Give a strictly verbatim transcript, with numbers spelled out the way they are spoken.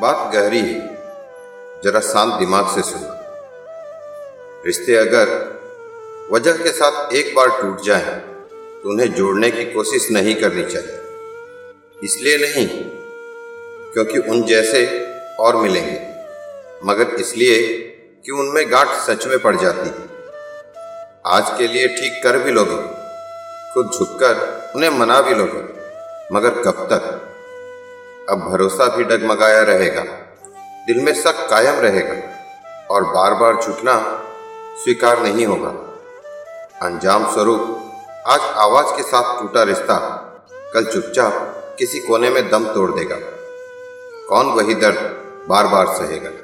बात गहरी है, जरा शांत दिमाग से सुनो। रिश्ते अगर वजह के साथ एक बार टूट जाएं, तो उन्हें जोड़ने की कोशिश नहीं करनी चाहिए। इसलिए नहीं क्योंकि उन जैसे और मिलेंगे, मगर इसलिए कि उनमें गांठ सच में पड़ जाती है। आज के लिए ठीक कर भी लोगे, खुद झुककर उन्हें मना भी लोगे, मगर कब तक? अब भरोसा भी डगमगाया रहेगा, दिल में शक कायम रहेगा और बार बार झुकना स्वीकार नहीं होगा। अंजाम स्वरूप आज आवाज के साथ टूटा रिश्ता कल चुपचाप किसी कोने में दम तोड़ देगा। कौन वही दर्द बार बार सहेगा?